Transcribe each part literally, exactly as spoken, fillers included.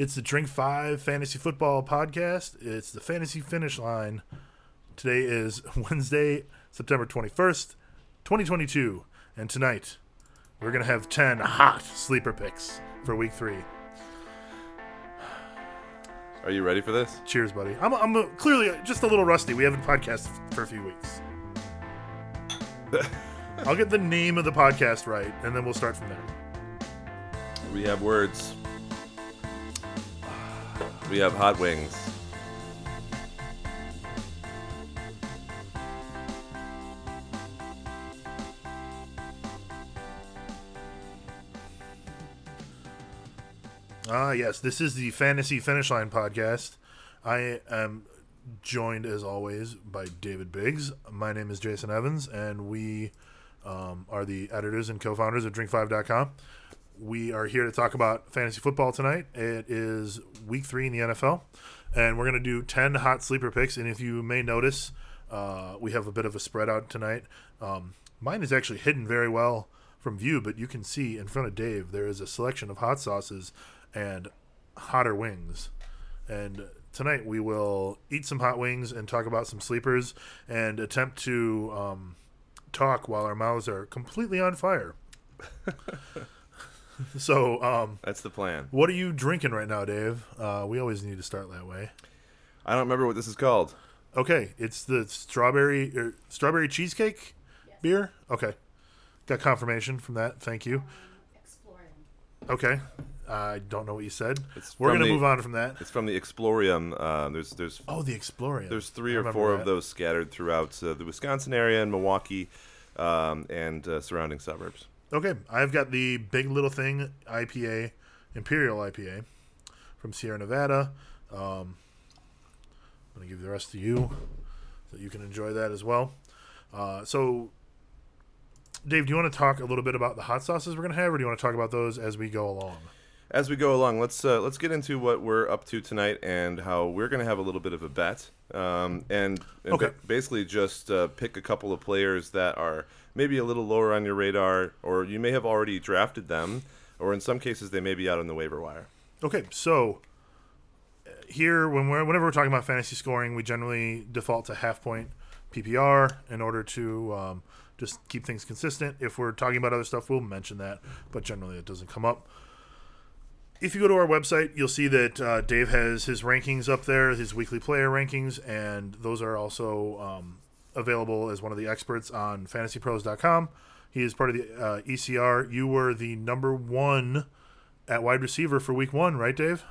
It's the Drink Five Fantasy Football Podcast. It's the Fantasy Finish Line. Today is Wednesday, September twenty-first, twenty twenty-two. And tonight, we're going to have ten hot sleeper picks for week three. Are you ready for this? Cheers, buddy. I'm, I'm a, clearly just a little rusty. We haven't podcasted for a few weeks. I'll get the name of the podcast right, and then we'll start from there. We have words. We have hot wings. Ah, yes, this is the Fantasy Finish Line podcast. I am joined, as always, by David Biggs. My name is Jason Evans, and we um, are the editors and co-founders of drink five dot com. We are here to talk about fantasy football tonight. It is week three in the N F L, and we're going to do ten hot sleeper picks. And if you may notice, uh, we have a bit of a spread out tonight. Um, mine is actually hidden very well from view, but you can see in front of Dave there is a selection of hot sauces and hotter wings. And tonight we will eat some hot wings and talk about some sleepers and attempt to um, talk while our mouths are completely on fire. So um, that's the plan. What are you drinking right now, Dave? Uh, we always need to start that way. I don't remember what this is called. Okay, it's the strawberry er, strawberry cheesecake yes. beer. Okay, got confirmation from that. Thank you. Um, Explorium. Okay, uh, I don't know what you said. It's We're gonna the, move on from that. It's from the Explorium. Uh, there's there's oh the Explorium. There's three or four that. of those scattered throughout uh, the Wisconsin area and Milwaukee um, and uh, surrounding suburbs. Okay, I've got the Big Little Thing I P A, Imperial I P A, from Sierra Nevada. Um, I'm going to give the rest to you so you can enjoy that as well. Uh, so, Dave, do you want to talk a little bit about the hot sauces we're going to have, or do you want to talk about those as we go along? As we go along, let's uh, let's get into what we're up to tonight and how we're going to have a little bit of a bet. Um, and and okay. basically just uh, pick a couple of players that are maybe a little lower on your radar, or you may have already drafted them, or in some cases they may be out on the waiver wire. Okay, so here, when we're, whenever we're talking about fantasy scoring, we generally default to half-point P P R in order to um, just keep things consistent. If we're talking about other stuff, we'll mention that, but generally it doesn't come up. If you go to our website, you'll see that uh, Dave has his rankings up there, his weekly player rankings, and those are also um, available as one of the experts on fantasy pros dot com. He is part of the uh, E C R. You were the number one at wide receiver for week one, right, Dave?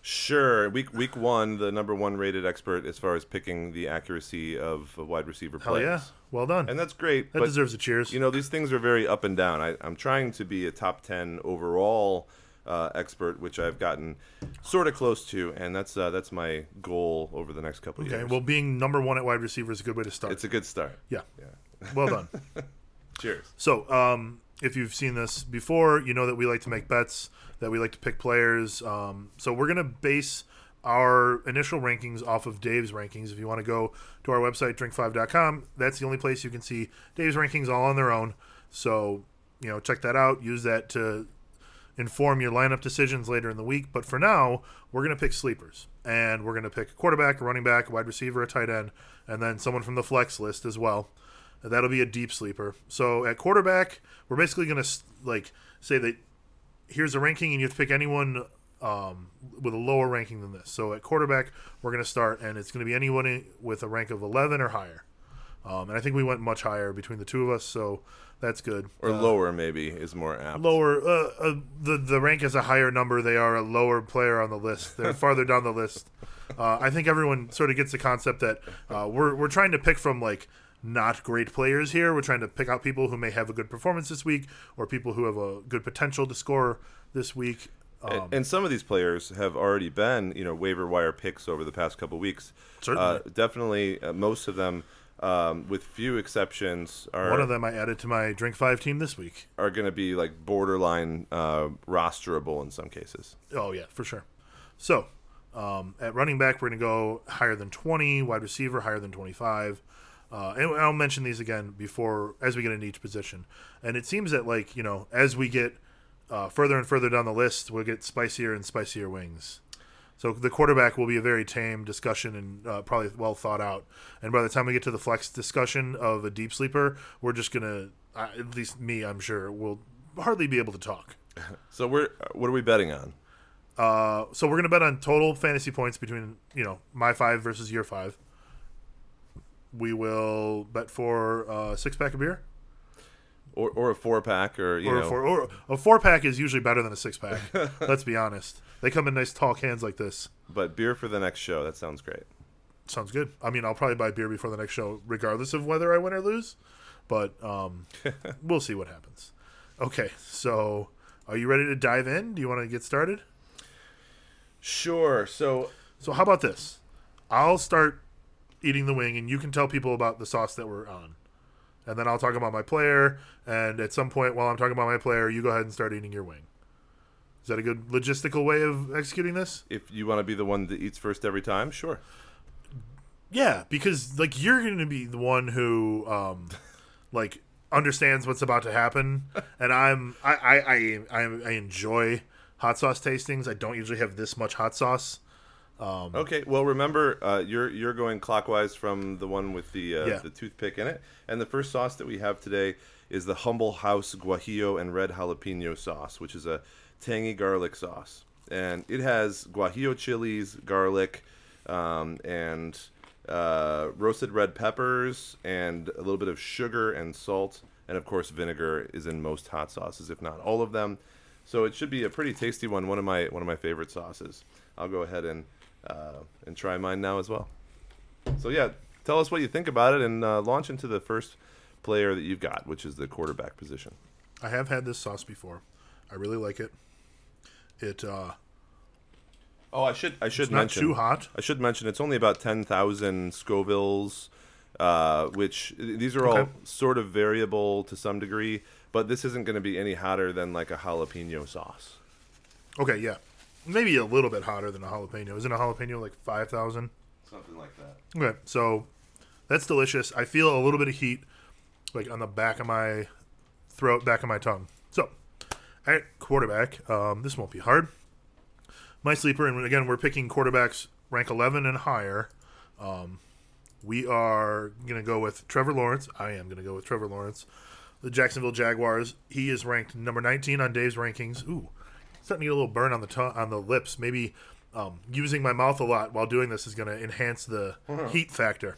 Sure. Week week one, the number one rated expert as far as picking the accuracy of wide receiver plays. Hell yeah. Well done. And that's great. That but, deserves a cheers. You know, these things are very up and down. I, I'm trying to be a top ten overall Uh, expert, which I've gotten sort of close to, and that's uh, that's my goal over the next couple of okay, years. Well, being number one at wide receiver is a good way to start. It's a good start. Yeah. yeah. Well done. Cheers. So, um, if you've seen this before, you know that we like to make bets, that we like to pick players. Um, so we're going to base our initial rankings off of Dave's rankings. If you want to go to our website, drink five dot com, that's the only place you can see Dave's rankings all on their own. So, you know, check that out. Use that to inform your lineup decisions later in the week. But for now, we're going to pick sleepers. And we're going to pick a quarterback, a running back, a wide receiver, a tight end, and then someone from the flex list as well. And that'll be a deep sleeper. So at quarterback, we're basically going to like say that here's a ranking and you have to pick anyone um, with a lower ranking than this. So at quarterback, we're going to start, and it's going to be anyone with a rank of eleven or higher. Um, and I think we went much higher between the two of us, so that's good. Or uh, lower, maybe, is more apt. Lower. Uh, uh, the, the rank is a higher number. They are a lower player on the list. They're farther down the list. Uh, I think everyone sort of gets the concept that uh, we're we're trying to pick from, like, not great players here. We're trying to pick out people who may have a good performance this week or people who have a good potential to score this week. Um, and some of these players have already been, you know, waiver wire picks over the past couple weeks. Certainly. Uh, definitely uh, most of them. Um, with few exceptions, are, one of them I added to my Drink Five team this week. Are going to be like borderline uh, rosterable in some cases. Oh yeah, for sure. So um, at running back, we're going to go higher than twenty. Wide receiver, higher than twenty-five. Uh, and I'll mention these again before as we get into each position. And it seems that like you know as we get uh, further and further down the list, we'll get spicier and spicier wings. So the quarterback will be a very tame discussion and uh, probably well thought out. And by the time we get to the flex discussion of a deep sleeper, we're just going to, uh, at least me, I'm sure, will hardly be able to talk. So we're what are we betting on? Uh, so we're going to bet on total fantasy points between, you know, my five versus your five. We will bet for a six-pack of beer. Or or a four-pack. Or, you or, know. A four, or a four-pack is usually better than a six-pack. Let's be honest. They come in nice tall cans like this. But beer for the next show. That sounds great. Sounds good. I mean, I'll probably buy beer before the next show, regardless of whether I win or lose. But um, we'll see what happens. Okay, so are you ready to dive in? Do you want to get started? Sure. So so how about this? I'll start eating the wing, and you can tell people about the sauce that we're on. And then I'll talk about my player, and at some point while I'm talking about my player, you go ahead and start eating your wing. Is that a good logistical way of executing this? If you want to be the one that eats first every time, sure. Yeah, because like you're going to be the one who um, like understands what's about to happen, and I'm I I, I I I enjoy hot sauce tastings. I don't usually have this much hot sauce. Um, okay, well, remember, uh, you're you're going clockwise from the one with the uh, yeah. the toothpick in it, and the first sauce that we have today is the Humble House Guajillo and Red Jalapeno Sauce, which is a tangy garlic sauce, and it has guajillo chilies, garlic, um, and uh, roasted red peppers, and a little bit of sugar and salt, and of course, vinegar is in most hot sauces, if not all of them. So it should be a pretty tasty one. One of my one of my favorite sauces. I'll go ahead and. Uh, and try mine now as well. So yeah, tell us what you think about it and uh, launch into the first player that you've got, which is the quarterback position. I have had this sauce before. I really like it. It. Uh, oh, I should I should it's mention. Not too hot. I should mention it's only about ten thousand Scovilles, uh, which these are okay. all sort of variable to some degree, but this isn't going to be any hotter than like a jalapeno sauce. Okay. Yeah. Maybe a little bit hotter than a jalapeno. Isn't a jalapeno like five thousand? Something like that. Okay, so that's delicious. I feel a little bit of heat like on the back of my throat, back of my tongue. So, at quarterback, um, this won't be hard. My sleeper, and again, we're picking quarterbacks rank eleven and higher. Um, we are going to go with Trevor Lawrence. I am going to go with Trevor Lawrence. The Jacksonville Jaguars. He is ranked number nineteen on Dave's rankings. Ooh. Starting to get a little burn on the tongue, on the lips. Maybe um, using my mouth a lot while doing this is going to enhance the wow. heat factor.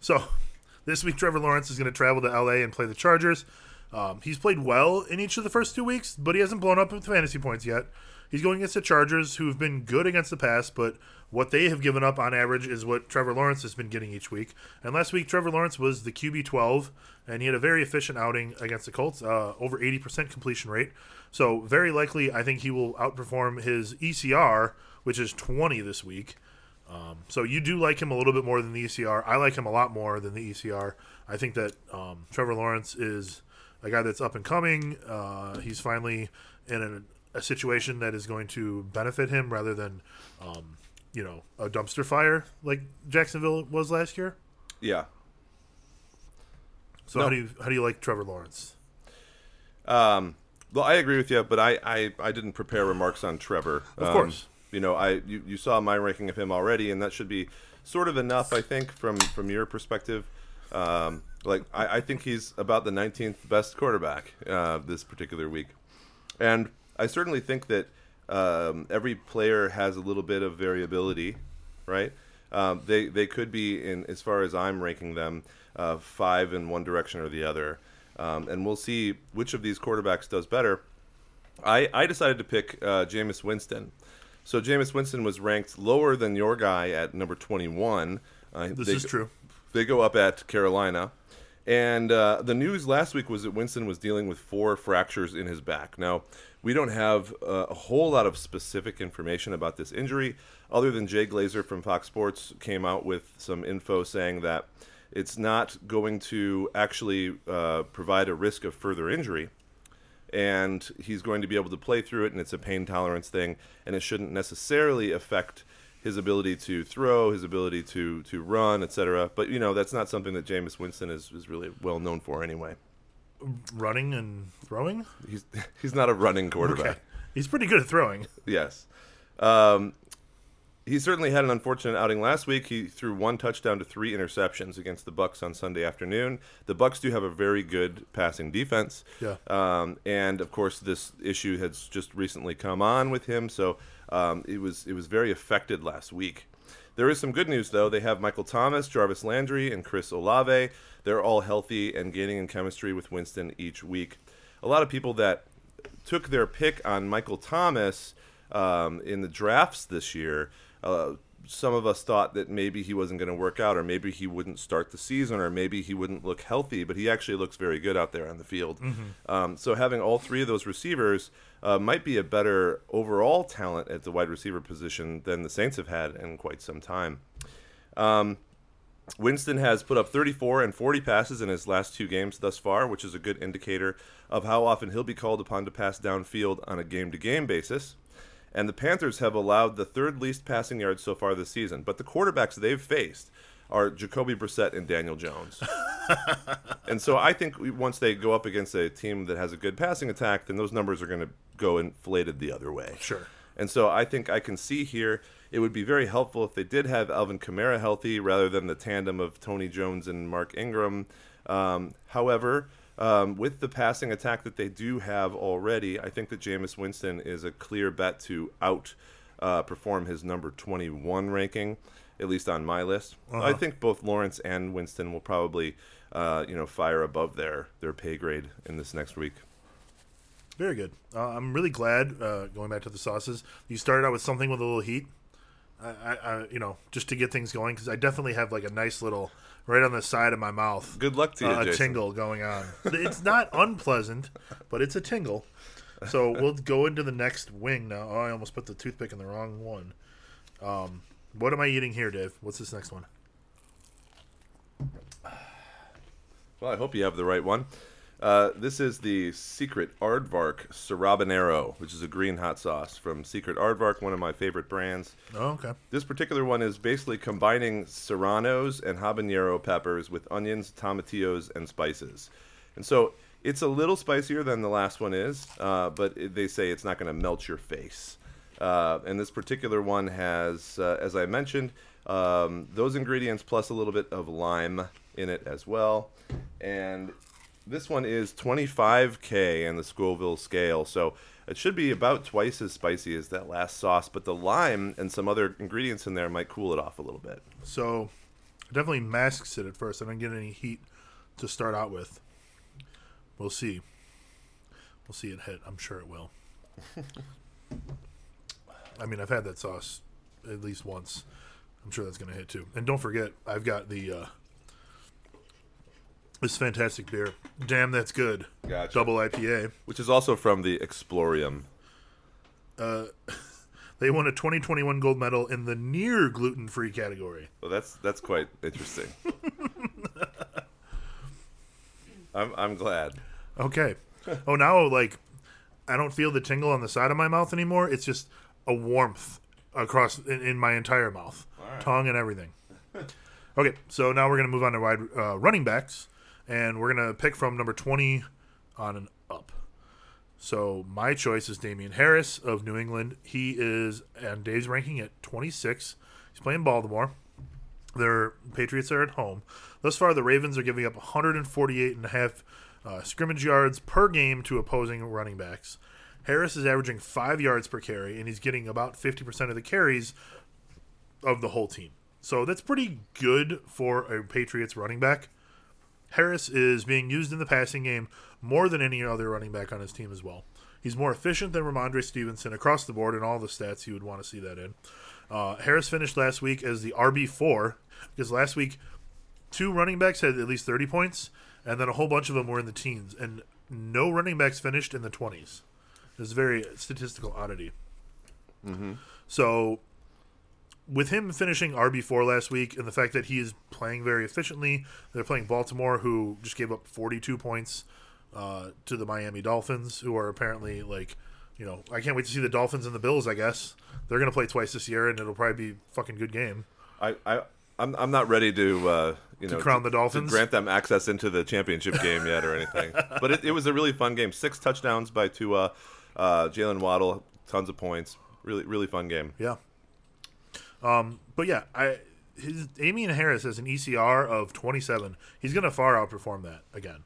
So this week, Trevor Lawrence is going to travel to L A and play the Chargers. Um, he's played well in each of the first two weeks, but he hasn't blown up with fantasy points yet. He's going against the Chargers, who have been good against the pass, but what they have given up on average is what Trevor Lawrence has been getting each week. And last week, Trevor Lawrence was the Q B twelve, and he had a very efficient outing against the Colts, uh, over eighty percent completion rate. So very likely, I think he will outperform his E C R, which is twenty this week. Um, so you do like him a little bit more than the E C R. I like him a lot more than the E C R. I think that um, Trevor Lawrence is a guy that's up and coming. Uh, he's finally in a, a situation that is going to benefit him rather than um, you know, a dumpster fire like Jacksonville was last year. Yeah. So no. how do you how do you like Trevor Lawrence? Um. Well, I agree with you, but I, I, I didn't prepare remarks on Trevor. Of um, course. You know, I you, you saw my ranking of him already, and that should be sort of enough, I think, from, from your perspective. Um, like, I, I think he's about the nineteenth best quarterback uh, this particular week. And I certainly think that um, every player has a little bit of variability, right? Um, they, they could be, in as far as I'm ranking them, uh, five in one direction or the other. Um, and we'll see which of these quarterbacks does better. I, I decided to pick uh, Jameis Winston. So Jameis Winston was ranked lower than your guy at number twenty-one. Uh, this they, is true. They go up at Carolina. And uh, the news last week was that Winston was dealing with four fractures in his back. Now, we don't have uh, a whole lot of specific information about this injury, other than Jay Glazer from Fox Sports came out with some info saying that it's not going to actually uh, provide a risk of further injury, and he's going to be able to play through it, and it's a pain tolerance thing, and it shouldn't necessarily affect his ability to throw, his ability to, to run, et cetera. But, you know, that's not something that Jameis Winston is, is really well known for anyway. Running and throwing? He's he's not a running quarterback. Okay. He's pretty good at throwing. Yes. Um, he certainly had an unfortunate outing last week. He threw one touchdown to three interceptions against the Bucs on Sunday afternoon. The Bucs do have a very good passing defense. Yeah. Um, and, of course, this issue has just recently come on with him, so um, it was it was very affected last week. There is some good news, though. They have Michael Thomas, Jarvis Landry, and Chris Olave. They're all healthy and gaining in chemistry with Winston each week. A lot of people that took their pick on Michael Thomas um, in the drafts this year, uh, some of us thought that maybe he wasn't going to work out, or maybe he wouldn't start the season, or maybe he wouldn't look healthy, but he actually looks very good out there on the field. Mm-hmm. Um, so having all three of those receivers Uh, might be a better overall talent at the wide receiver position than the Saints have had in quite some time. Um, Winston has put up thirty-four and forty passes in his last two games thus far, which is a good indicator of how often he'll be called upon to pass downfield on a game-to-game basis. And the Panthers have allowed the third least passing yards so far this season, but the quarterbacks they've faced are Jacoby Brissett and Daniel Jones. And so I think once they go up against a team that has a good passing attack, then those numbers are going to go inflated the other way. Sure. And so I think I can see here it would be very helpful if they did have Alvin Kamara healthy rather than the tandem of Tony Jones and Mark Ingram. Um, however, um, with the passing attack that they do have already, I think that Jameis Winston is a clear bet to out uh, perform his number twenty-one ranking, at least on my list. Uh-huh. I think both Lawrence and Winston will probably uh, you know, fire above their, their pay grade in this next week. Very good. Uh, I'm really glad, uh, going back to the sauces, you started out with something with a little heat, I, I, I you know, just to get things going, because I definitely have like a nice little, right on the side of my mouth. Good luck to you, uh, a Jason. Tingle going on. It's not unpleasant, but it's a tingle. So we'll go into the next wing now. Oh, I almost put the toothpick in the wrong one. Um... What am I eating here, Dave? What's this next one? Well, I hope you have the right one. Uh, this is the Secret Aardvark Serrabanero, which is a green hot sauce from Secret Aardvark, one of my favorite brands. Oh, okay. This particular one is basically combining serranos and habanero peppers with onions, tomatillos, and spices. And so it's a little spicier than the last one is, uh, but it, they say it's not going to melt your face. Uh, and this particular one has, uh, as I mentioned, um, those ingredients plus a little bit of lime in it as well. And this one is twenty-five K in the Scoville scale, so it should be about twice as spicy as that last sauce. But the lime and some other ingredients in there might cool it off a little bit. So it definitely masks it at first. I don't get any heat to start out with. We'll see. We'll see it hit. I'm sure it will. I mean, I've had that sauce at least once. I'm sure that's going to hit, too. And don't forget, I've got the uh, this fantastic beer. Damn, that's good. Gotcha. Double I P A. Which is also from the Explorium. Uh, they won a twenty twenty-one gold medal in the near gluten-free category. Well, that's that's quite interesting. I'm I'm glad. Okay. Oh, now, like, I don't feel the tingle on the side of my mouth anymore. It's just a warmth across in, in my entire mouth, right. Tongue and everything. Okay, so now we're going to move on to wide uh, running backs, and we're going to pick from number twenty on and up. So my choice is Damian Harris of New England. He is, and Dave's ranking at twenty-six. He's playing Baltimore. Their Patriots are at home. Thus far, the Ravens are giving up one hundred forty-eight and a half uh, scrimmage yards per game to opposing running backs. Harris is averaging five yards per carry, and he's getting about fifty percent of the carries of the whole team. So that's pretty good for a Patriots running back. Harris is being used in the passing game more than any other running back on his team as well. He's more efficient than Ramondre Stevenson across the board in all the stats you would want to see that in. Uh, Harris finished last week as the R B four, because last week two running backs had at least thirty points, and then a whole bunch of them were in the teens, and no running backs finished in the twenties. It's a very statistical oddity. Mm-hmm. So, with him finishing R B four last week and the fact that he is playing very efficiently, they're playing Baltimore, who just gave up forty-two points uh, to the Miami Dolphins, who are apparently like, you know, I can't wait to see the Dolphins and the Bills, I guess. They're going to play twice this year, and it'll probably be a fucking good game. I, I, I'm I'm not ready to uh, you to know crown the Dolphins, to grant them access into the championship game yet or anything. But it, it was a really fun game. Six touchdowns by Tua, uh, Jalen Waddle, tons of points. Really, really fun game. Yeah. Um, but yeah, I his Amien Harris has an E C R of twenty-seven. He's going to far outperform that again.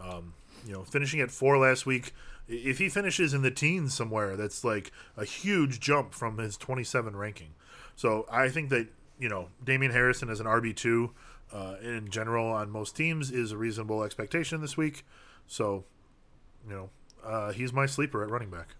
Um, you know, finishing at four last week. If he finishes in the teens somewhere, that's like a huge jump from his twenty-seven ranking. So I think that, you know, Damian Harrison as an R B two uh, in general on most teams is a reasonable expectation this week. So, you know, uh, he's my sleeper at running back.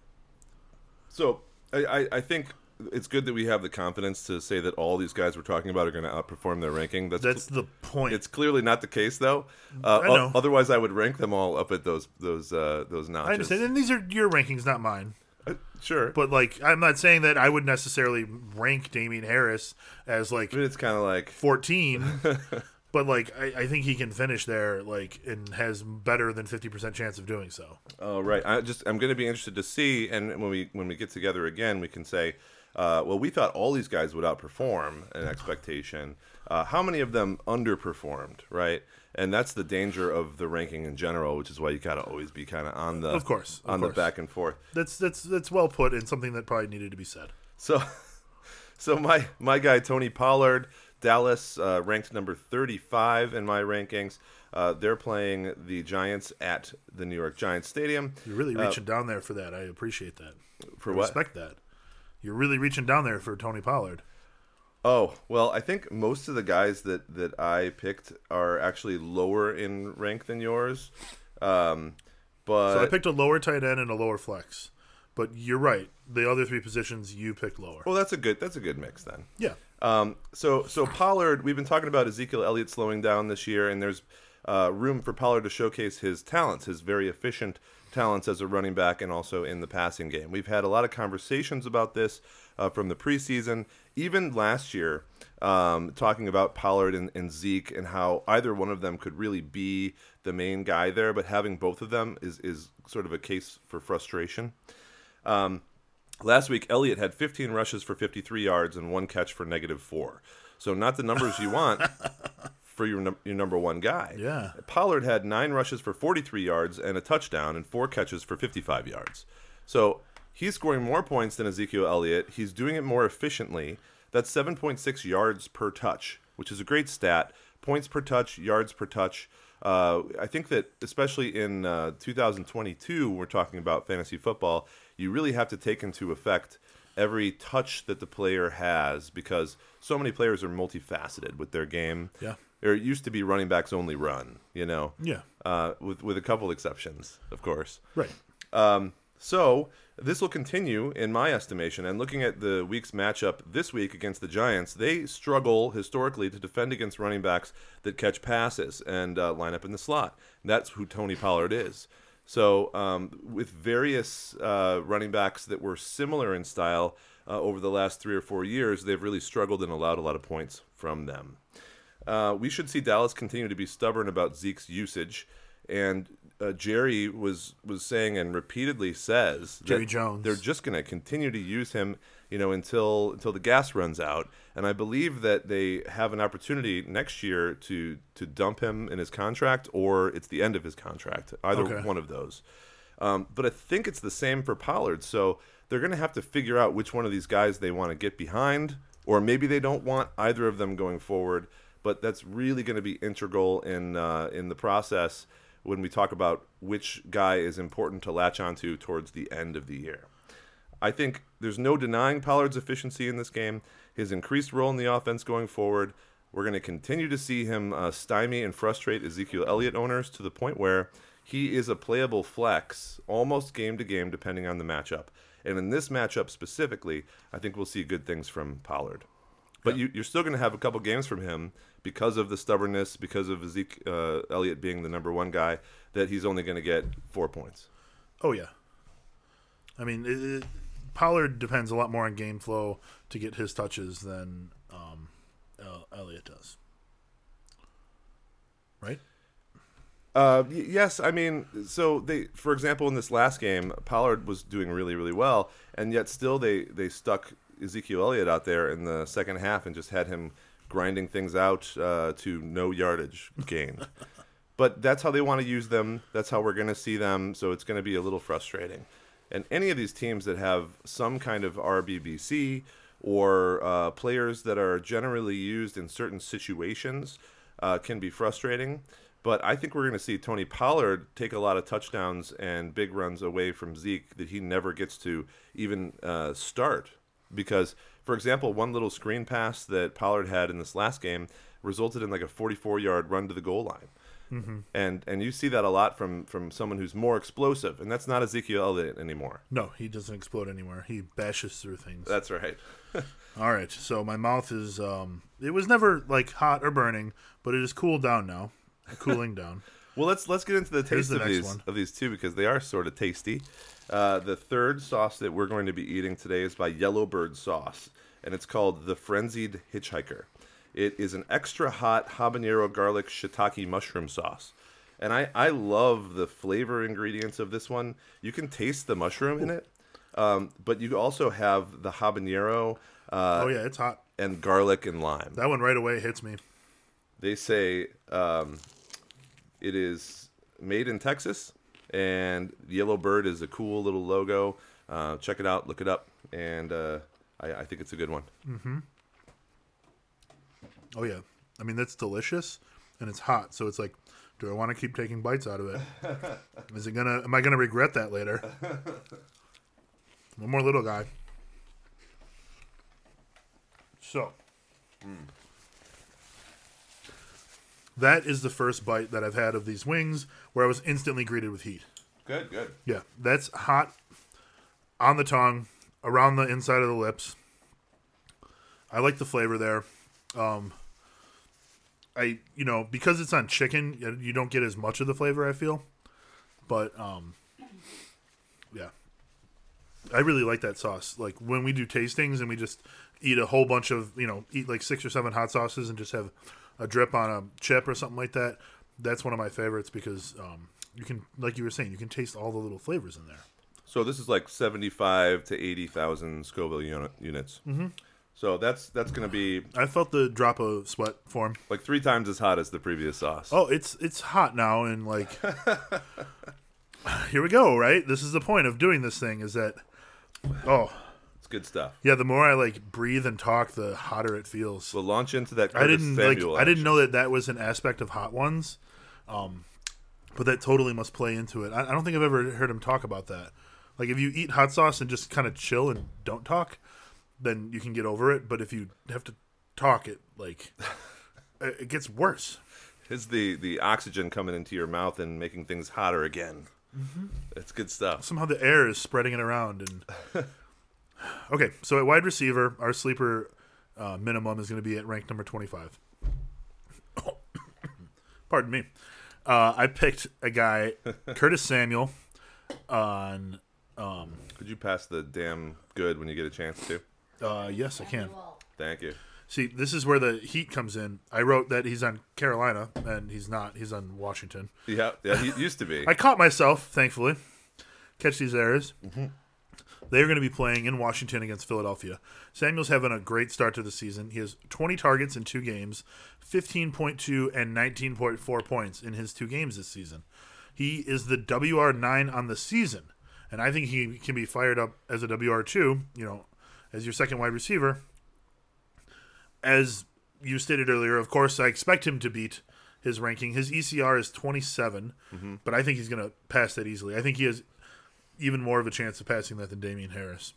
So I, I think it's good that we have the confidence to say that all these guys we're talking about are going to outperform their ranking. That's, That's cl- the point. It's clearly not the case, though. Uh, I know. O- otherwise, I would rank them all up at those those uh, those notches. I understand. And these are your rankings, not mine. Uh, sure. But, like, I'm not saying that I would necessarily rank Damian Harris as, like, I mean, it's kind of like fourteen. But, like, I, I think he can finish there, like, and has better than fifty percent chance of doing so. Oh, right. I just, I'm going to be interested to see, and when we when we get together again, we can say, Uh, well, we thought all these guys would outperform an expectation. Uh, how many of them underperformed, right? And that's the danger of the ranking in general, which is why you got to always be kind of on the of course, of on course. the back and forth. That's that's that's well put, and something that probably needed to be said. So, so my my guy Tony Pollard, Dallas, uh, ranked number thirty-five in my rankings. Uh, they're playing the Giants at the New York Giants Stadium. You're really reaching uh, down there for that. I appreciate that. For I what? Respect that. You're really reaching down there for Tony Pollard. Oh, well, I think most of the guys that, that I picked are actually lower in rank than yours. Um, but So I picked a lower tight end and a lower flex. But you're right. The other three positions you picked lower. Well, that's a good that's a good mix then. Yeah. Um, so so Pollard, we've been talking about Ezekiel Elliott slowing down this year, and there's uh, room for Pollard to showcase his talents, his very efficient talents as a running back and also in the passing game. We've had a lot of conversations about this uh, from the preseason, even last year, um, talking about Pollard and, and Zeke and how either one of them could really be the main guy there, but having both of them is, is sort of a case for frustration. Um, last week, Elliott had fifteen rushes for fifty-three yards and one catch for negative four. So not the numbers you want for your num- your number one guy. Yeah. Pollard had nine rushes for forty-three yards and a touchdown and four catches for fifty-five yards. So he's scoring more points than Ezekiel Elliott. He's doing it more efficiently. That's seven point six yards per touch, which is a great stat. Points per touch, yards per touch. Uh, I think that especially in uh, two thousand twenty-two, we're talking about fantasy football, you really have to take into effect every touch that the player has because so many players are multifaceted with their game. Yeah. Or it used to be running backs only run, you know? Yeah. Uh, with with a couple exceptions, of course. Right. Um, so this will continue, in my estimation. And looking at the week's matchup this week against the Giants, they struggle historically to defend against running backs that catch passes and uh, line up in the slot. That's who Tony Pollard is. So um, with various uh, running backs that were similar in style uh, over the last three or four years, they've really struggled and allowed a lot of points from them. Uh, we should see Dallas continue to be stubborn about Zeke's usage, and uh, Jerry was was saying and repeatedly says Jerry Jones they're just going to continue to use him, you know, until until the gas runs out. And I believe that they have an opportunity next year to to dump him in his contract, or it's the end of his contract, either okay. one of those. Um, but I think it's the same for Pollard, so they're going to have to figure out which one of these guys they want to get behind, or maybe they don't want either of them going forward. But that's really going to be integral in uh, in the process when we talk about which guy is important to latch onto towards the end of the year. I think there's no denying Pollard's efficiency in this game, his increased role in the offense going forward. We're going to continue to see him uh, stymie and frustrate Ezekiel Elliott owners to the point where he is a playable flex, almost game to game, depending on the matchup. And in this matchup specifically, I think we'll see good things from Pollard. But you, you're still going to have a couple games from him because of the stubbornness, because of Zeke uh, Elliott being the number one guy, that he's only going to get four points. Oh, yeah. I mean, it, it, Pollard depends a lot more on game flow to get his touches than um, Elliott does. Right? Uh, y- yes, I mean, so they, for example, in this last game, Pollard was doing really, really well, and yet still they, they stuck Ezekiel Elliott out there in the second half and just had him grinding things out uh, to no yardage gained. But that's how they want to use them. That's how we're going to see them. So it's going to be a little frustrating. And any of these teams that have some kind of R B B C or uh, players that are generally used in certain situations uh, can be frustrating. But I think we're going to see Tony Pollard take a lot of touchdowns and big runs away from Zeke that he never gets to even uh, start. Because, for example, one little screen pass that Pollard had in this last game resulted in like a forty-four-yard run to the goal line. Mm-hmm. And and you see that a lot from, from someone who's more explosive. And that's not Ezekiel Elliott anymore. No, he doesn't explode anymore. He bashes through things. That's right. All right, so my mouth is um, – it was never like hot or burning, but it is cooled down now. Cooling down. Well, let's let's get into the taste the of these one. of these two because they are sort of tasty. Uh, the third sauce that we're going to be eating today is by Yellow Bird Sauce, and it's called the Frenzied Hitchhiker. It is an extra hot habanero garlic shiitake mushroom sauce, and I, I love the flavor ingredients of this one. You can taste the mushroom Ooh. in it, um, but you also have the habanero. Uh, oh yeah, it's hot. And garlic and lime. That one right away hits me. They say um, it is made in Texas, and Yellow Bird is a cool little logo. Uh, check it out. Look it up. And uh, I, I think it's a good one. Mm-hmm. Oh, yeah. I mean, that's delicious, and it's hot. So it's like, do I want to keep taking bites out of it? Is it gonna? Am I going to regret that later? One more little guy. So. Mm. That is the first bite that I've had of these wings where I was instantly greeted with heat. Good, good. Yeah, that's hot on the tongue, around the inside of the lips. I like the flavor there. Um, I, you know, because it's on chicken, you don't get as much of the flavor, I feel. But, um, yeah. I really like that sauce. Like, when we do tastings and we just eat a whole bunch of, you know, eat like six or seven hot sauces and just have a drip on a chip or something like that, that's one of my favorites because um, you can, like you were saying, you can taste all the little flavors in there. So this is like seventy-five to eighty thousand Scoville uni- units. Mm-hmm. So that's that's going to be... I felt the drop of sweat form. Like three times as hot as the previous sauce. Oh, it's it's hot now and like... Here we go, right? This is the point of doing this thing is that... Oh... Good stuff. Yeah, the more I like breathe and talk, the hotter it feels. We'll launch into that. Curtis I didn't Samuel like. Action. I didn't know that that was an aspect of hot ones, um, but that totally must play into it. I, I don't think I've ever heard him talk about that. Like if you eat hot sauce and just kind of chill and don't talk, then you can get over it. But if you have to talk, it like it gets worse. It's the the oxygen coming into your mouth and making things hotter again. Mm-hmm. It's good stuff. Somehow the air is spreading it around and. Okay, so at wide receiver, our sleeper uh, minimum is going to be at rank number twenty-five. Pardon me. Uh, I picked a guy, Curtis Samuel, on... Um, Could you pass the damn good when you get a chance to? Uh, yes, I can. Thank you. See, this is where the heat comes in. I wrote that he's on Carolina, and he's not. He's on Washington. Yeah, yeah he used to be. I caught myself, thankfully. Catch these errors. Mm-hmm. They're going to be playing in Washington against Philadelphia. Samuel's having a great start to the season. He has twenty targets in two games, fifteen point two and nineteen point four points in his two games this season. He is the W R nine on the season, and I think he can be fired up as a W R two, you know, as your second wide receiver. As you stated earlier, of course, I expect him to beat his ranking. His E C R is twenty-seven, mm-hmm. but I think he's going to pass that easily. I think he has... even more of a chance of passing that than Damian Harris.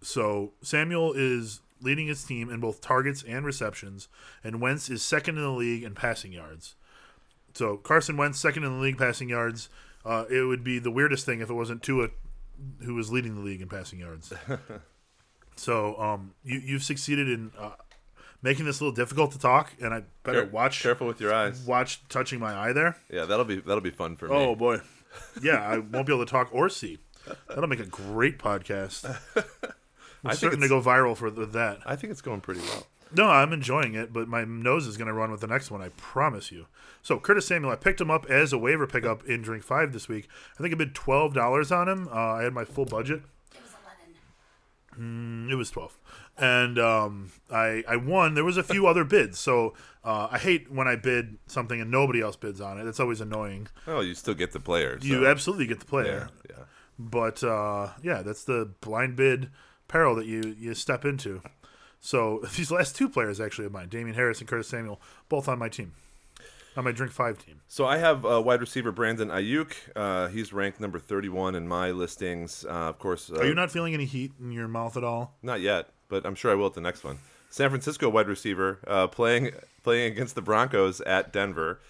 So Samuel is leading his team in both targets and receptions, and Wentz is second in the league in passing yards. So Carson Wentz, second in the league passing yards. Uh, it would be the weirdest thing if it wasn't Tua who was leading the league in passing yards. so um, you, you've succeeded in uh, making this a little difficult to talk, and I better Care- watch. Careful with your eyes. Watch touching my eye there. Yeah, that'll be that'll be fun for me. Oh boy. Yeah, I won't be able to talk or see. That'll make a great podcast. I'm certain to go viral for that. I think it's going pretty well. No, I'm enjoying it, but my nose is going to run with the next one, I promise you. So, Curtis Samuel, I picked him up as a waiver pickup in Drink Five this week. I think I bid twelve dollars on him. Uh, I had my full budget. It was eleven. Mm, it was twelve, and um, I I won. There was a few other bids, so uh, I hate when I bid something and nobody else bids on it. It's always annoying. Oh, you still get the player. So. You absolutely get the player. Yeah, yeah. But uh, yeah, that's the blind bid peril that you you step into. So these last two players actually of mine, Damian Harris and Curtis Samuel, both on my team. On my Drink Five team. So I have uh, wide receiver Brandon Ayuk. Uh, he's ranked number thirty-one in my listings. Uh, of course. Uh, Are you not feeling any heat in your mouth at all? Not yet, but I'm sure I will at the next one. San Francisco wide receiver uh, playing playing against the Broncos at Denver.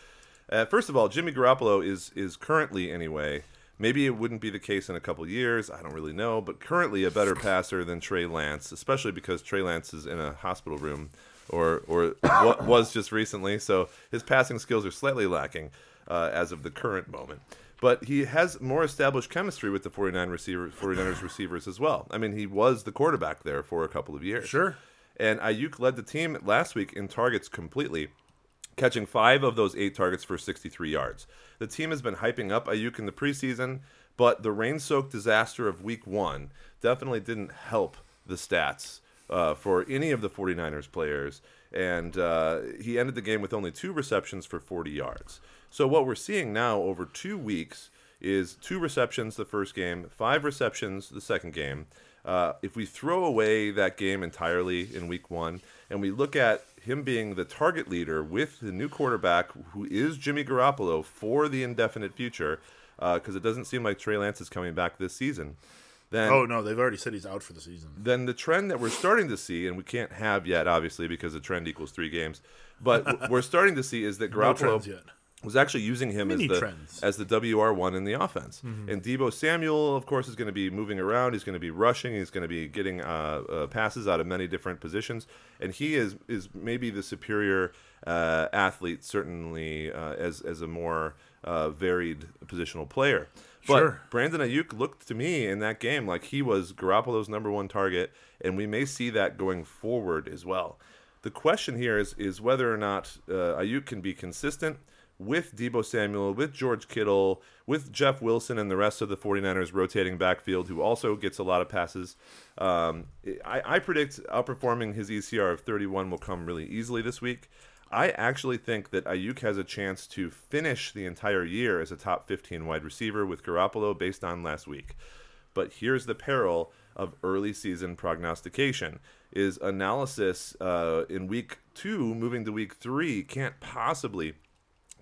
Uh, first of all, Jimmy Garoppolo is is currently anyway. Maybe it wouldn't be the case in a couple years. I don't really know, but currently a better passer than Trey Lance, especially because Trey Lance is in a hospital room. Or or what was just recently, so his passing skills are slightly lacking uh, as of the current moment. But he has more established chemistry with the 49 receiver, 49ers receivers as well. I mean, he was the quarterback there for a couple of years. Sure. And Ayuk led the team last week in targets completely, catching five of those eight targets for sixty-three yards. The team has been hyping up Ayuk in the preseason, but the rain-soaked disaster of week one definitely didn't help the stats Uh, for any of the 49ers players, and uh, he ended the game with only two receptions for forty yards. So what we're seeing now over two weeks is two receptions the first game, five receptions the second game. Uh, if we throw away that game entirely in week one, and we look at him being the target leader with the new quarterback, who is Jimmy Garoppolo for the indefinite future, because uh, it doesn't seem like Trey Lance is coming back this season. Then, oh, no, they've already said he's out for the season. Then the trend that we're starting to see, and we can't have yet, obviously, because the trend equals three games, but we're starting to see is that Garoppolo no was actually using him Mini as the trends. as the W R one in the offense. Mm-hmm. And Deebo Samuel, of course, is going to be moving around. He's going to be rushing. He's going to be getting uh, uh, passes out of many different positions. And he is is maybe the superior uh, athlete, certainly, uh, as, as a more uh, varied positional player. But sure. Brandon Ayuk looked to me in that game like he was Garoppolo's number one target, and we may see that going forward as well. The question here is is whether or not uh, Ayuk can be consistent with Deebo Samuel, with George Kittle, with Jeff Wilson and the rest of the 49ers rotating backfield, who also gets a lot of passes. Um, I, I predict outperforming his E C R of thirty-one will come really easily this week. I actually think that Ayuk has a chance to finish the entire year as a top fifteen wide receiver with Garoppolo based on last week. But here's the peril of early season prognostication, is analysis uh, in week two moving to week three can't possibly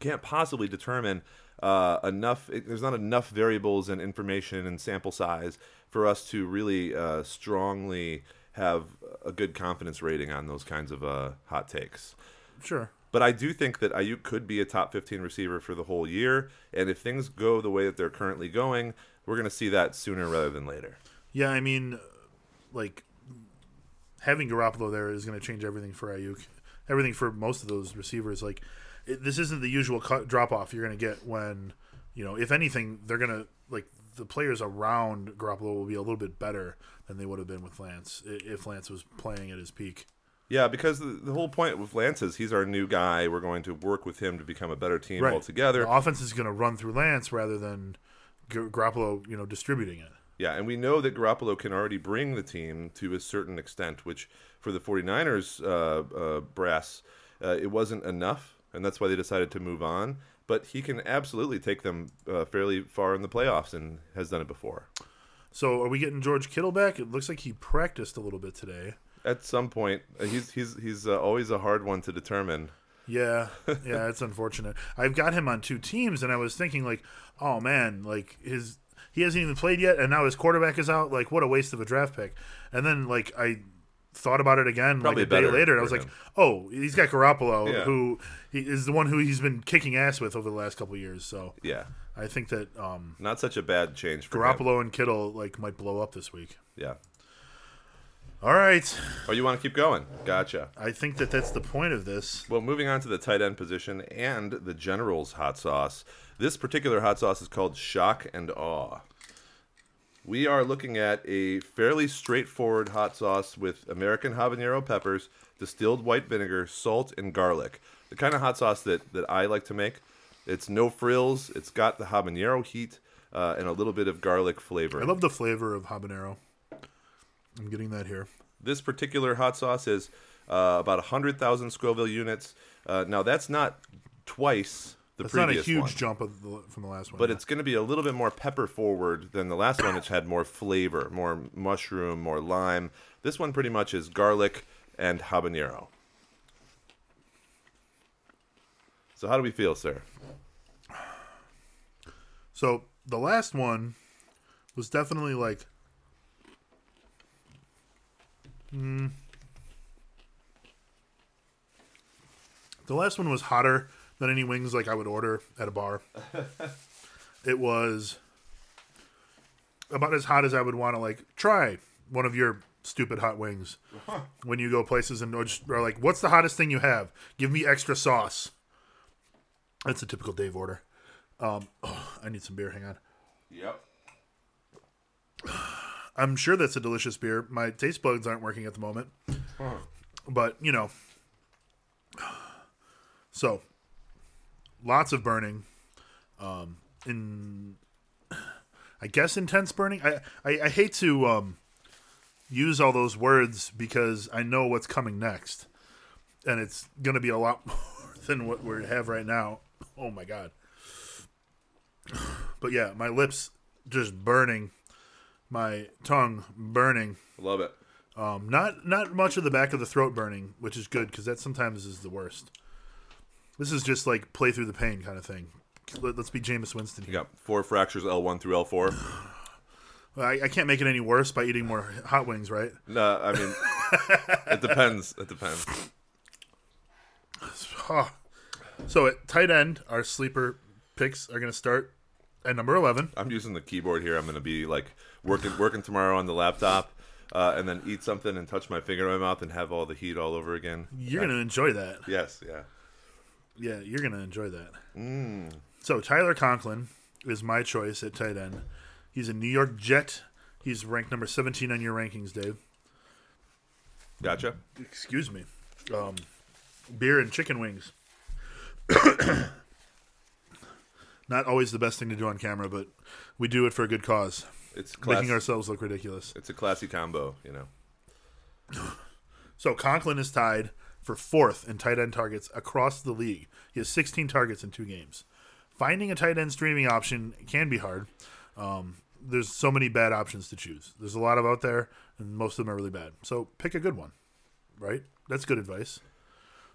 can't possibly determine uh, enough. It, there's not enough variables and information and sample size for us to really uh, strongly have a good confidence rating on those kinds of uh, hot takes. Sure. But I do think that Ayuk could be a top fifteen receiver for the whole year. And if things go the way that they're currently going, we're going to see that sooner rather than later. Yeah, I mean, like, having Garoppolo there is going to change everything for Ayuk, everything for most of those receivers. Like, it, this isn't the usual cut, drop-off you're going to get when, you know, if anything, they're going to, like, the players around Garoppolo will be a little bit better than they would have been with Lance if Lance was playing at his peak. Yeah, because the, the whole point with Lance is he's our new guy. We're going to work with him to become a better team right. altogether. The offense is going to run through Lance rather than Gar- Garoppolo, you know, distributing it. Yeah, and we know that Garoppolo can already bring the team to a certain extent, which for the 49ers uh, uh, brass, uh, it wasn't enough, and that's why they decided to move on. But he can absolutely take them uh, fairly far in the playoffs and has done it before. So are we getting George Kittle back? It looks like he practiced a little bit today. At some point, he's he's he's uh, always a hard one to determine. Yeah, yeah, it's unfortunate. I've got him on two teams, and I was thinking like, oh man, like his he hasn't even played yet, and now his quarterback is out. Like, what a waste of a draft pick. And then like I thought about it again Probably like a day later, and I was him. like, oh, he's got Garoppolo, yeah. who he is the one who he's been kicking ass with over the last couple of years. So yeah, I think that um, not such a bad change for Garoppolo him. and Kittle like might blow up this week. Yeah. All right. Oh, you want to keep going? Gotcha. I think that that's the point of this. Well, moving on to the tight end position and the General's hot sauce. This particular hot sauce is called Shock and Awe. We are looking at a fairly straightforward hot sauce with American habanero peppers, distilled white vinegar, salt, and garlic. The kind of hot sauce that, that I like to make. It's no frills. It's got the habanero heat uh, and a little bit of garlic flavor. I love the flavor of habanero. I'm getting that here. This particular hot sauce is uh, about one hundred thousand Scoville units. Uh, now, that's not twice the that's previous one. It's not a huge one, jump of the, from the last one. But yeah. It's going to be a little bit more pepper forward than the last one, which had more flavor, more mushroom, more lime. This one pretty much is garlic and habanero. So how do we feel, sir? So the last one was definitely like, mm, the last one was hotter than any wings like I would order at a bar. It was about as hot as I would want to like try one of your stupid hot wings uh-huh. when you go places and just are like, "What's the hottest thing you have? Give me extra sauce." That's a typical Dave order. Um, oh, I need some beer. Hang on. Yep. I'm sure that's a delicious beer. My taste buds aren't working at the moment, huh. but you know. So, lots of burning. Um, in, I guess, intense burning. I I, I hate to um, use all those words because I know what's coming next, and it's gonna be a lot more than what we have right now. Oh my god. But yeah, my lips just burning, my tongue burning. Love it. Um, not not much of the back of the throat burning, which is good because that sometimes is the worst. This is just like play through the pain kind of thing. Let, let's be Jameis Winston here. You got four fractures, L one through L four. Well, I, I can't make it any worse by eating more hot wings, right? No, I mean, it depends. It depends. Oh. So at tight end, our sleeper picks are going to start at number eleven. I'm using the keyboard here. I'm going to be like working working tomorrow on the laptop uh, and then eat something and touch my finger in my mouth and have all the heat all over again. You're going to enjoy that. Yes, yeah. Yeah, you're going to enjoy that. Mm. So Tyler Conklin is my choice at tight end. He's a New York Jet. He's ranked number seventeen on your rankings, Dave. Gotcha. Excuse me. Um, beer and chicken wings. Not always the best thing to do on camera, but we do it for a good cause. It's class- making ourselves look ridiculous. It's a classy combo, you know. So Conklin is tied for fourth in tight end targets across the league. He has sixteen targets in two games. Finding a tight end streaming option can be hard. Um, there's so many bad options to choose. There's a lot of out there, and most of them are really bad. So pick a good one, right? That's good advice.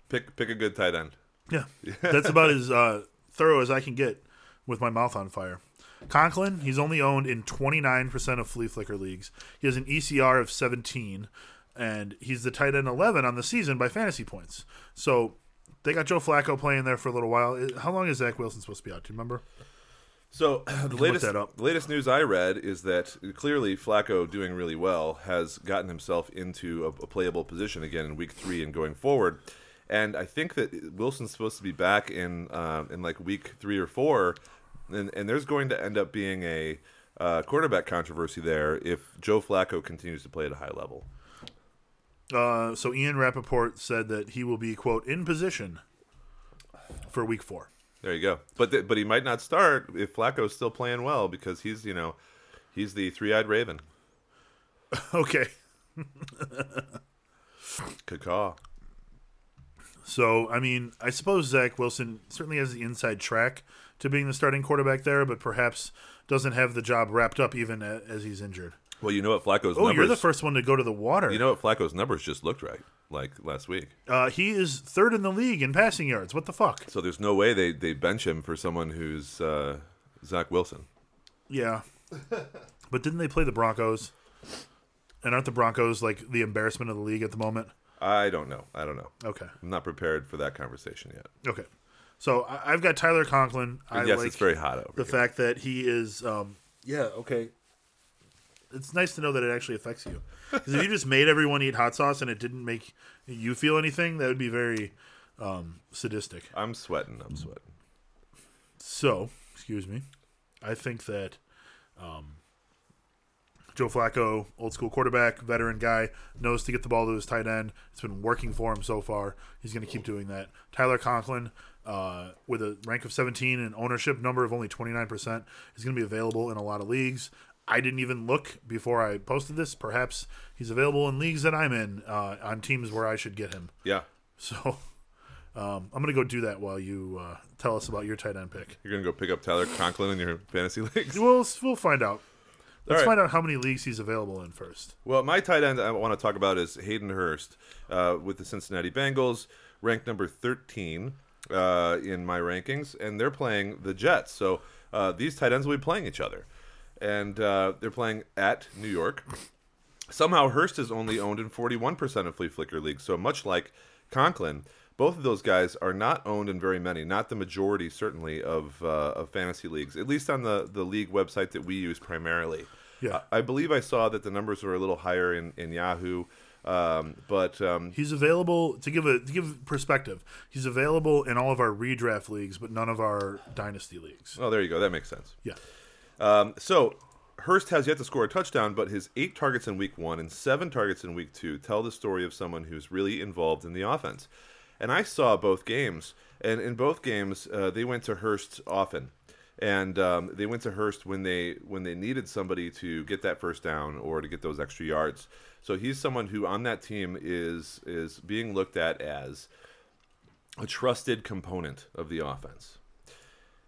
Pick pick a good tight end. Yeah, that's about as uh, thorough as I can get with my mouth on fire. Conklin, he's only owned in twenty-nine percent of flea flicker leagues. He has an E C R of seventeen, and he's the tight end eleven on the season by fantasy points. So they got Joe Flacco playing there for a little while. How long is Zach Wilson supposed to be out? Do you remember? So the latest, the latest news I read is that clearly Flacco, doing really well, has gotten himself into a, a playable position again in week three and going forward. And I think that Wilson's supposed to be back in uh, in like week three or four, and, and there's going to end up being a uh, quarterback controversy there if Joe Flacco continues to play at a high level. Uh, so Ian Rappaport said that he will be, quote, in position for week four. There you go. But th- but he might not start if Flacco's still playing well because he's, you know, he's the three-eyed raven. Okay. Caw. So, I mean, I suppose Zach Wilson certainly has the inside track to being the starting quarterback there, but perhaps doesn't have the job wrapped up even as he's injured. Well, you know what Flacco's oh, numbers... Oh, you're the first one to go to the water. You know what Flacco's numbers just looked right, like last week. Uh, he is third in the league in passing yards. What the fuck? So there's no way they, they bench him for someone who's uh, Zach Wilson. Yeah. But didn't they play the Broncos? And aren't the Broncos, like, the embarrassment of the league at the moment? I don't know. I don't know. Okay. I'm not prepared for that conversation yet. Okay. So I've got Tyler Conklin. I yes, like it's very hot over the here. Fact that he is, um, yeah, okay. It's nice to know that it actually affects you. Because if you just made everyone eat hot sauce and it didn't make you feel anything, that would be very um, sadistic. I'm sweating. I'm sweating. So, excuse me. I think that... Um, Joe Flacco, old school quarterback, veteran guy, knows to get the ball to his tight end. It's been working for him so far. He's going to keep doing that. Tyler Conklin, uh, with a rank of seventeen and ownership number of only twenty-nine percent, is going to be available in a lot of leagues. I didn't even look before I posted this. Perhaps he's available in leagues that I'm in, uh, on teams where I should get him. Yeah. So um, I'm going to go do that while you uh, tell us about your tight end pick. You're going to go pick up Tyler Conklin in your fantasy leagues? We'll, we'll find out. Let's right. find out how many leagues he's available in first. Well, my tight end I want to talk about is Hayden Hurst uh, with the Cincinnati Bengals, ranked number thirteen uh, in my rankings, and they're playing the Jets. So uh, these tight ends will be playing each other. And uh, they're playing at New York. Somehow Hurst is only owned in forty-one percent of Flea Flicker leagues. So much like Conklin, both of those guys are not owned in very many, not the majority certainly of uh, of fantasy leagues, at least on the, the league website that we use primarily. Yeah, I, I believe I saw that the numbers were a little higher in, in Yahoo. Um, but um, he's available to give a to give perspective. He's available in all of our redraft leagues, but none of our dynasty leagues. Oh, there you go. That makes sense. Yeah. Um, so, Hurst has yet to score a touchdown, but his eight targets in week one and seven targets in week two tell the story of someone who's really involved in the offense. And I saw both games, and in both games, uh, they went to Hurst often. And um, they went to Hurst when they when they needed somebody to get that first down or to get those extra yards. So he's someone who on that team is is being looked at as a trusted component of the offense.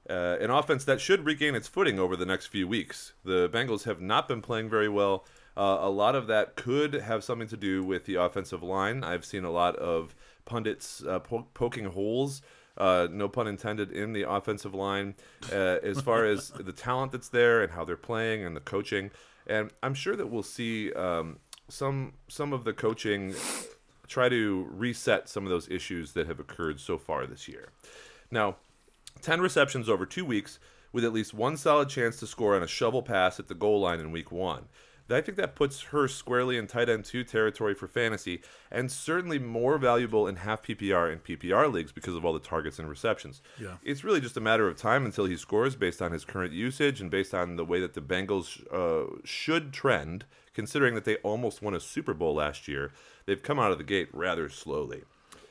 Uh, an offense that should regain its footing over the next few weeks. The Bengals have not been playing very well. Uh, a lot of that could have something to do with the offensive line. I've seen a lot of pundits uh, po- poking holes, uh, no pun intended, in the offensive line uh, as far as the talent that's there and how they're playing and the coaching. And I'm sure that we'll see um, some some of the coaching try to reset some of those issues that have occurred so far this year. Now, ten receptions over two weeks with at least one solid chance to score on a shovel pass at the goal line in week one. I think that puts her squarely in tight end two territory for fantasy and certainly more valuable in half P P R and P P R leagues because of all the targets and receptions. Yeah. It's really just a matter of time until he scores based on his current usage and based on the way that the Bengals uh, should trend, considering that they almost won a Super Bowl last year. They've come out of the gate rather slowly.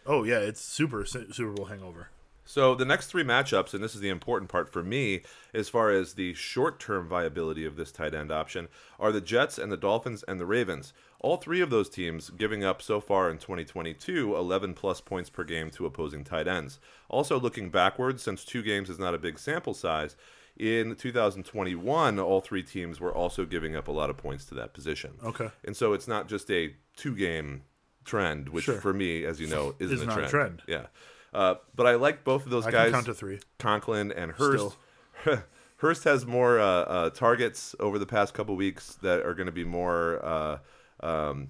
Oh, yeah, it's super Super Bowl hangover. So the next three matchups, and this is the important part for me as far as the short-term viability of this tight end option, are the Jets and the Dolphins and the Ravens. All three of those teams giving up so far in twenty twenty-two eleven-plus points per game to opposing tight ends. Also looking backwards, since two games is not a big sample size, in two thousand twenty-one all three teams were also giving up a lot of points to that position. Okay. And so it's not just a two-game trend, which sure. for me, as you know, isn't it's a not trend. a trend. Yeah. Uh, but I like both of those I guys. I can count to three. Conklin and Hurst. Hurst has more uh, uh, targets over the past couple weeks that are going to be more uh, um,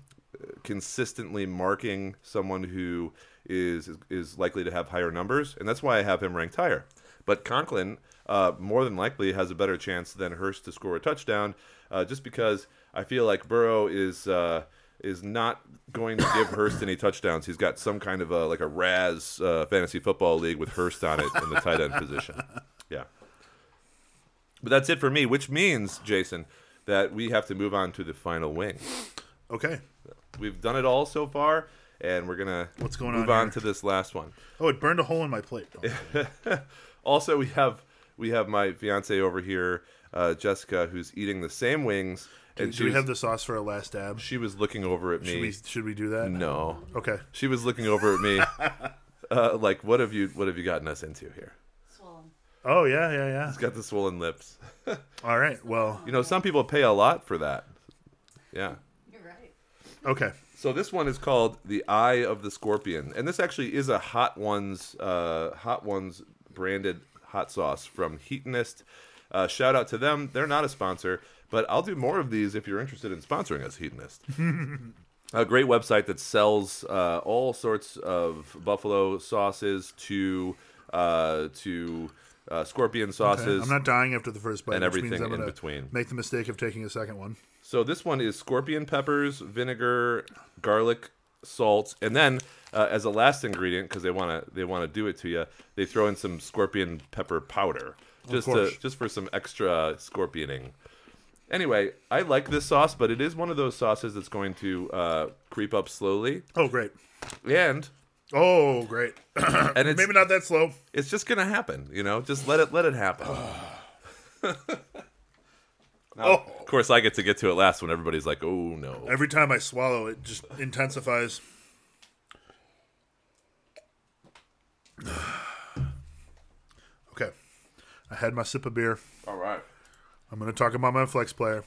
consistently marking someone who is is likely to have higher numbers, and that's why I have him ranked higher. But Conklin uh, more than likely has a better chance than Hurst to score a touchdown, uh, just because I feel like Burrow is. Uh, is not going to give Hurst any touchdowns. He's got some kind of a, like a Raz uh, fantasy football league with Hurst on it in the tight end position. Yeah. But that's it for me, which means, Jason, that we have to move on to the final wing. Okay. We've done it all so far, and we're going to move on, on to this last one. Oh, it burned a hole in my plate. Also, we have we have my fiancée over here, uh, Jessica, who's eating the same wings. Do, and do we was, have the sauce for a last dab? She was looking over at me. Should we, should we do that? No. Okay. She was looking over at me, uh, like, "What have you? What have you gotten us into here?" Swollen. Oh yeah, yeah, yeah. He's got the swollen lips. All right. Well, you know, some people pay a lot for that. Yeah. You're right. Okay. So this one is called the Eye of the Scorpion, and this actually is a Hot Ones, uh, Hot Ones branded hot sauce from Heatonist. Uh, shout out to them. They're not a sponsor. But I'll do more of these if you're interested in sponsoring us, Heatonist. A great website that sells uh, all sorts of buffalo sauces to uh, to uh, scorpion sauces. Okay. I'm not dying after the first bite. And everything I'm in between. Make the mistake of taking a second one. So this one is scorpion peppers, vinegar, garlic, salt, and then uh, as a last ingredient, because they want to they want to do it to you, they throw in some scorpion pepper powder just to, just for some extra scorpioning. Anyway, I like this sauce, but it is one of those sauces that's going to uh, creep up slowly. Oh, great. And. Oh, great. And it's, maybe not that slow. It's just going to happen, you know? Just let it let it happen. Oh. Of course, I get to get to it last when everybody's like, oh, no. Every time I swallow, it just intensifies. Okay. I had my sip of beer. All right. I'm going to talk about my flex player.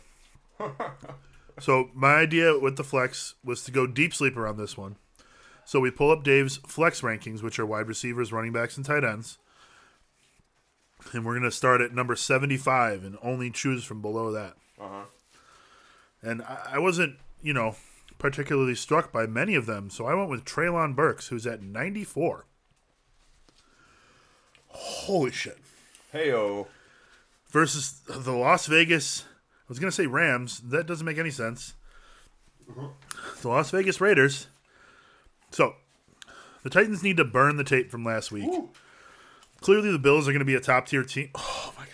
So my idea with the flex was to go deep sleeper on this one. So we pull up Dave's flex rankings, which are wide receivers, running backs, and tight ends. And we're going to start at number seventy-five and only choose from below that. Uh-huh. And I wasn't, you know, particularly struck by many of them, so I went with Treylon Burks, who's at ninety-four. Holy shit. Hey-o. Versus the Las Vegas... I was going to say Rams. That doesn't make any sense. Uh-huh. The Las Vegas Raiders. So, the Titans need to burn the tape from last week. Ooh. Clearly, the Bills are going to be a top-tier team. Oh, my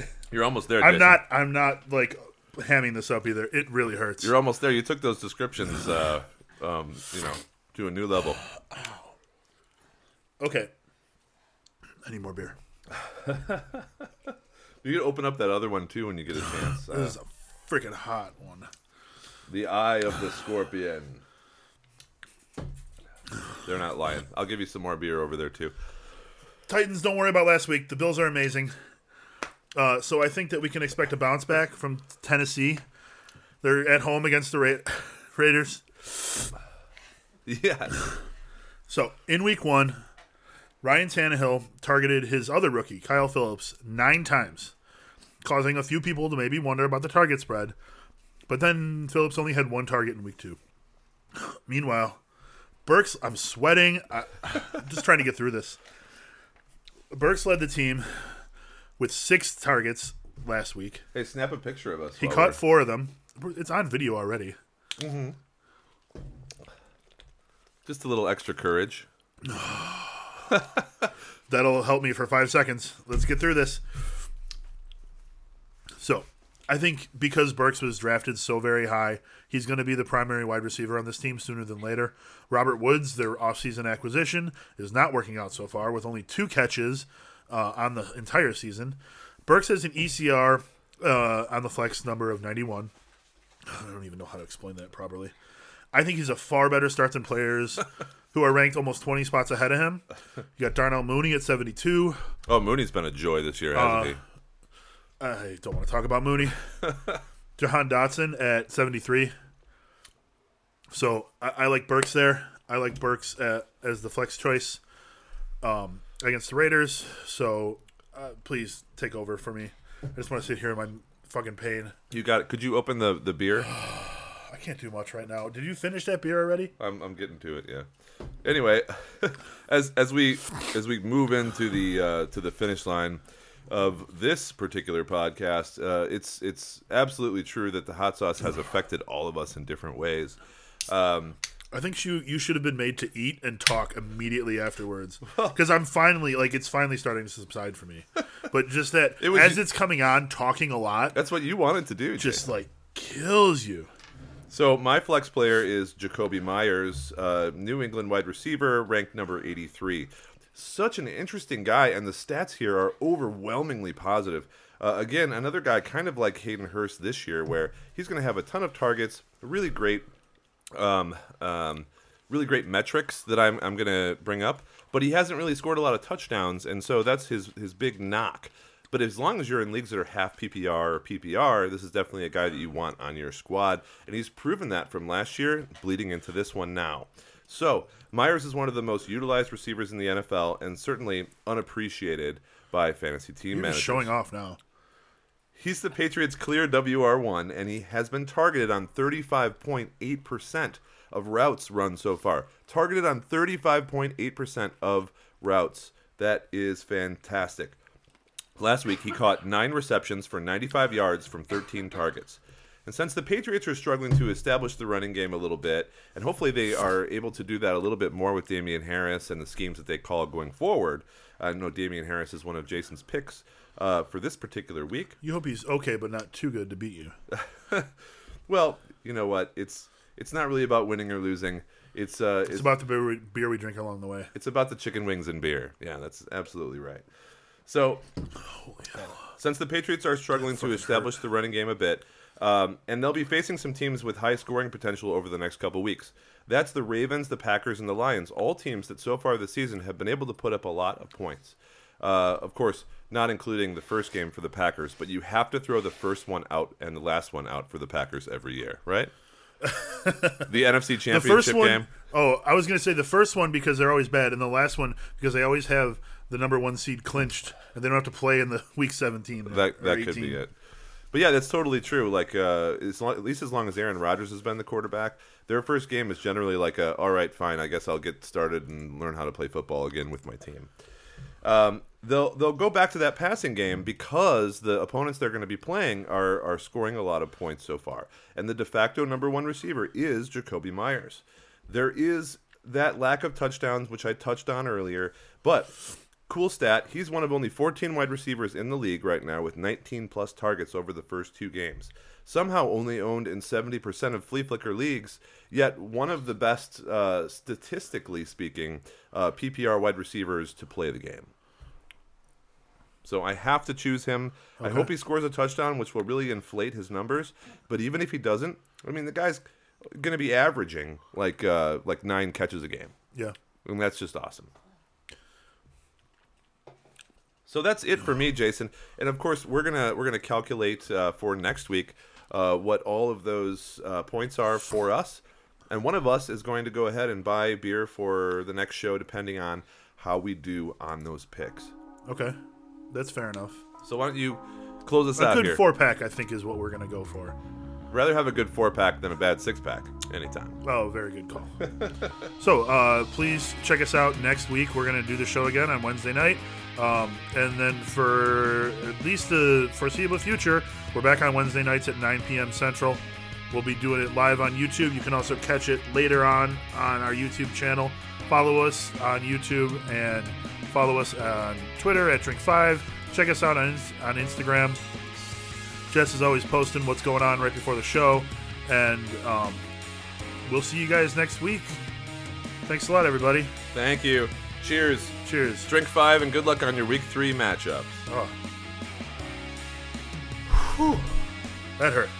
God. You're almost there, Jason. I'm not, I'm not, like, hamming this up either. It really hurts. You're almost there. You took those descriptions, uh, um, you know, to a new level. Okay. I need more beer. You can open up that other one, too, when you get a chance. Uh, this is a freaking hot one. The Eye of the Scorpion. They're not lying. I'll give you some more beer over there, too. Titans, don't worry about last week. The Bills are amazing. Uh, so I think that we can expect a bounce back from Tennessee. They're at home against the Ra- Raiders. Yeah. So, in week one, Ryan Tannehill targeted his other rookie, Kyle Phillips, nine times, causing a few people to maybe wonder about the target spread. But then Phillips only had one target in week two. Meanwhile, Burks, I'm sweating. I, I'm just trying to get through this. Burks led the team with six targets last week. Hey, snap a picture of us. He caught we're... four of them. It's on video already. Mm-hmm. Just a little extra courage. That'll help me for five seconds. Let's get through this. So, I think because Burks was drafted so very high, he's going to be the primary wide receiver on this team sooner than later. Robert Woods, their offseason acquisition, is not working out so far with only two catches uh, on the entire season. Burks has an E C R uh, on the flex number of ninety-one. I don't even know how to explain that properly. I think he's a far better start than players who are ranked almost twenty spots ahead of him. You got Darnell Mooney at seventy-two. Oh, Mooney's been a joy this year, hasn't uh, he? I don't want to talk about Mooney. Jahan Dotson at seventy-three. So I, I like Burks there. I like Burks at, as the flex choice um, against the Raiders. So uh, please take over for me. I just want to sit here in my fucking pain. You got it. Could you open the, the beer? I can't do much right now. Did you finish that beer already? I'm I'm getting to it, yeah. Anyway, as as we as we move into the uh, to the finish line of this particular podcast, uh, it's it's absolutely true that the hot sauce has affected all of us in different ways. Um, I think you you should have been made to eat and talk immediately afterwards, because I'm finally like it's finally starting to subside for me. But just that it was, as it's coming on, talking a lot. That's what you wanted to do. Just Jay. Like kills you. So my flex player is Jakobi Meyers, uh, New England wide receiver, ranked number eighty-three. Such an interesting guy, and the stats here are overwhelmingly positive. Uh, again, another guy kind of like Hayden Hurst this year, where he's going to have a ton of targets, really great, um, um, really great metrics that I'm I'm going to bring up. But he hasn't really scored a lot of touchdowns, and so that's his his big knock. But as long as you're in leagues that are half P P R or P P R, this is definitely a guy that you want on your squad. And he's proven that from last year, bleeding into this one now. So, Meyers is one of the most utilized receivers in the N F L and certainly unappreciated by fantasy team you're managers. He's showing off now. He's the Patriots' clear W R one, and he has been targeted on thirty-five point eight percent of routes run so far. Targeted on thirty-five point eight percent of routes. That is fantastic. Last week, he caught nine receptions for ninety-five yards from thirteen targets. And since the Patriots are struggling to establish the running game a little bit, and hopefully they are able to do that a little bit more with Damian Harris and the schemes that they call going forward. I know Damian Harris is one of Jason's picks uh, for this particular week. You hope he's okay, but not too good to beat you. Well, you know what? It's it's not really about winning or losing. It's uh, it's, it's about the beer we, beer we drink along the way. It's about the chicken wings and beer. Yeah, that's absolutely right. So, since the Patriots are struggling to establish hurt. the running game a bit, um, and they'll be facing some teams with high scoring potential over the next couple weeks. That's the Ravens, the Packers, and the Lions, all teams that so far this season have been able to put up a lot of points. Uh, of course, not including the first game for the Packers, but you have to throw the first one out and the last one out for the Packers every year, right? The N F C Championship the first one, game. Oh, I was going to say the first one because they're always bad, and the last one because they always have the number one seed clinched, and they don't have to play in the week seventeen. That that eighteen. Could be it. But yeah, that's totally true. Like, uh, as long, at least as long as Aaron Rodgers has been the quarterback, their first game is generally like, a, all right, fine, I guess I'll get started and learn how to play football again with my team. Um, they'll they'll go back to that passing game because the opponents they're going to be playing are are scoring a lot of points so far, and the de facto number one receiver is Jacoby Myers. There is that lack of touchdowns, which I touched on earlier, but. Cool stat, he's one of only fourteen wide receivers in the league right now with nineteen plus targets over the first two games. Somehow only owned in seventy percent of flea flicker leagues, yet one of the best, uh, statistically speaking, uh, P P R wide receivers to play the game. So I have to choose him. Okay. I hope he scores a touchdown, which will really inflate his numbers. But even if he doesn't, I mean, the guy's going to be averaging like uh, like nine catches a game. Yeah. And that's just awesome. So that's it for me, Jason. And of course, we're gonna we're gonna calculate uh, for next week uh, what all of those uh, points are for us. And one of us is going to go ahead and buy beer for the next show, depending on how we do on those picks. Okay, that's fair enough. So why don't you close us out here? A good four pack, I think, is what we're gonna go for. Rather have a good four pack than a bad six pack anytime. Oh, very good call. So uh, please check us out next week. We're gonna do the show again on Wednesday night. Um, and then for at least the foreseeable future, we're back on Wednesday nights at nine p.m. Central. We'll be doing it live on YouTube. You can also catch it later on on our YouTube channel. Follow us on YouTube and follow us on Twitter at Drink Five. Check us out on, on Instagram. Jess is always posting what's going on right before the show. And um, we'll see you guys next week. Thanks a lot, everybody. Thank you. Cheers. Cheers. Drink five and good luck on your week three matchups. Oh. Whew. That hurt.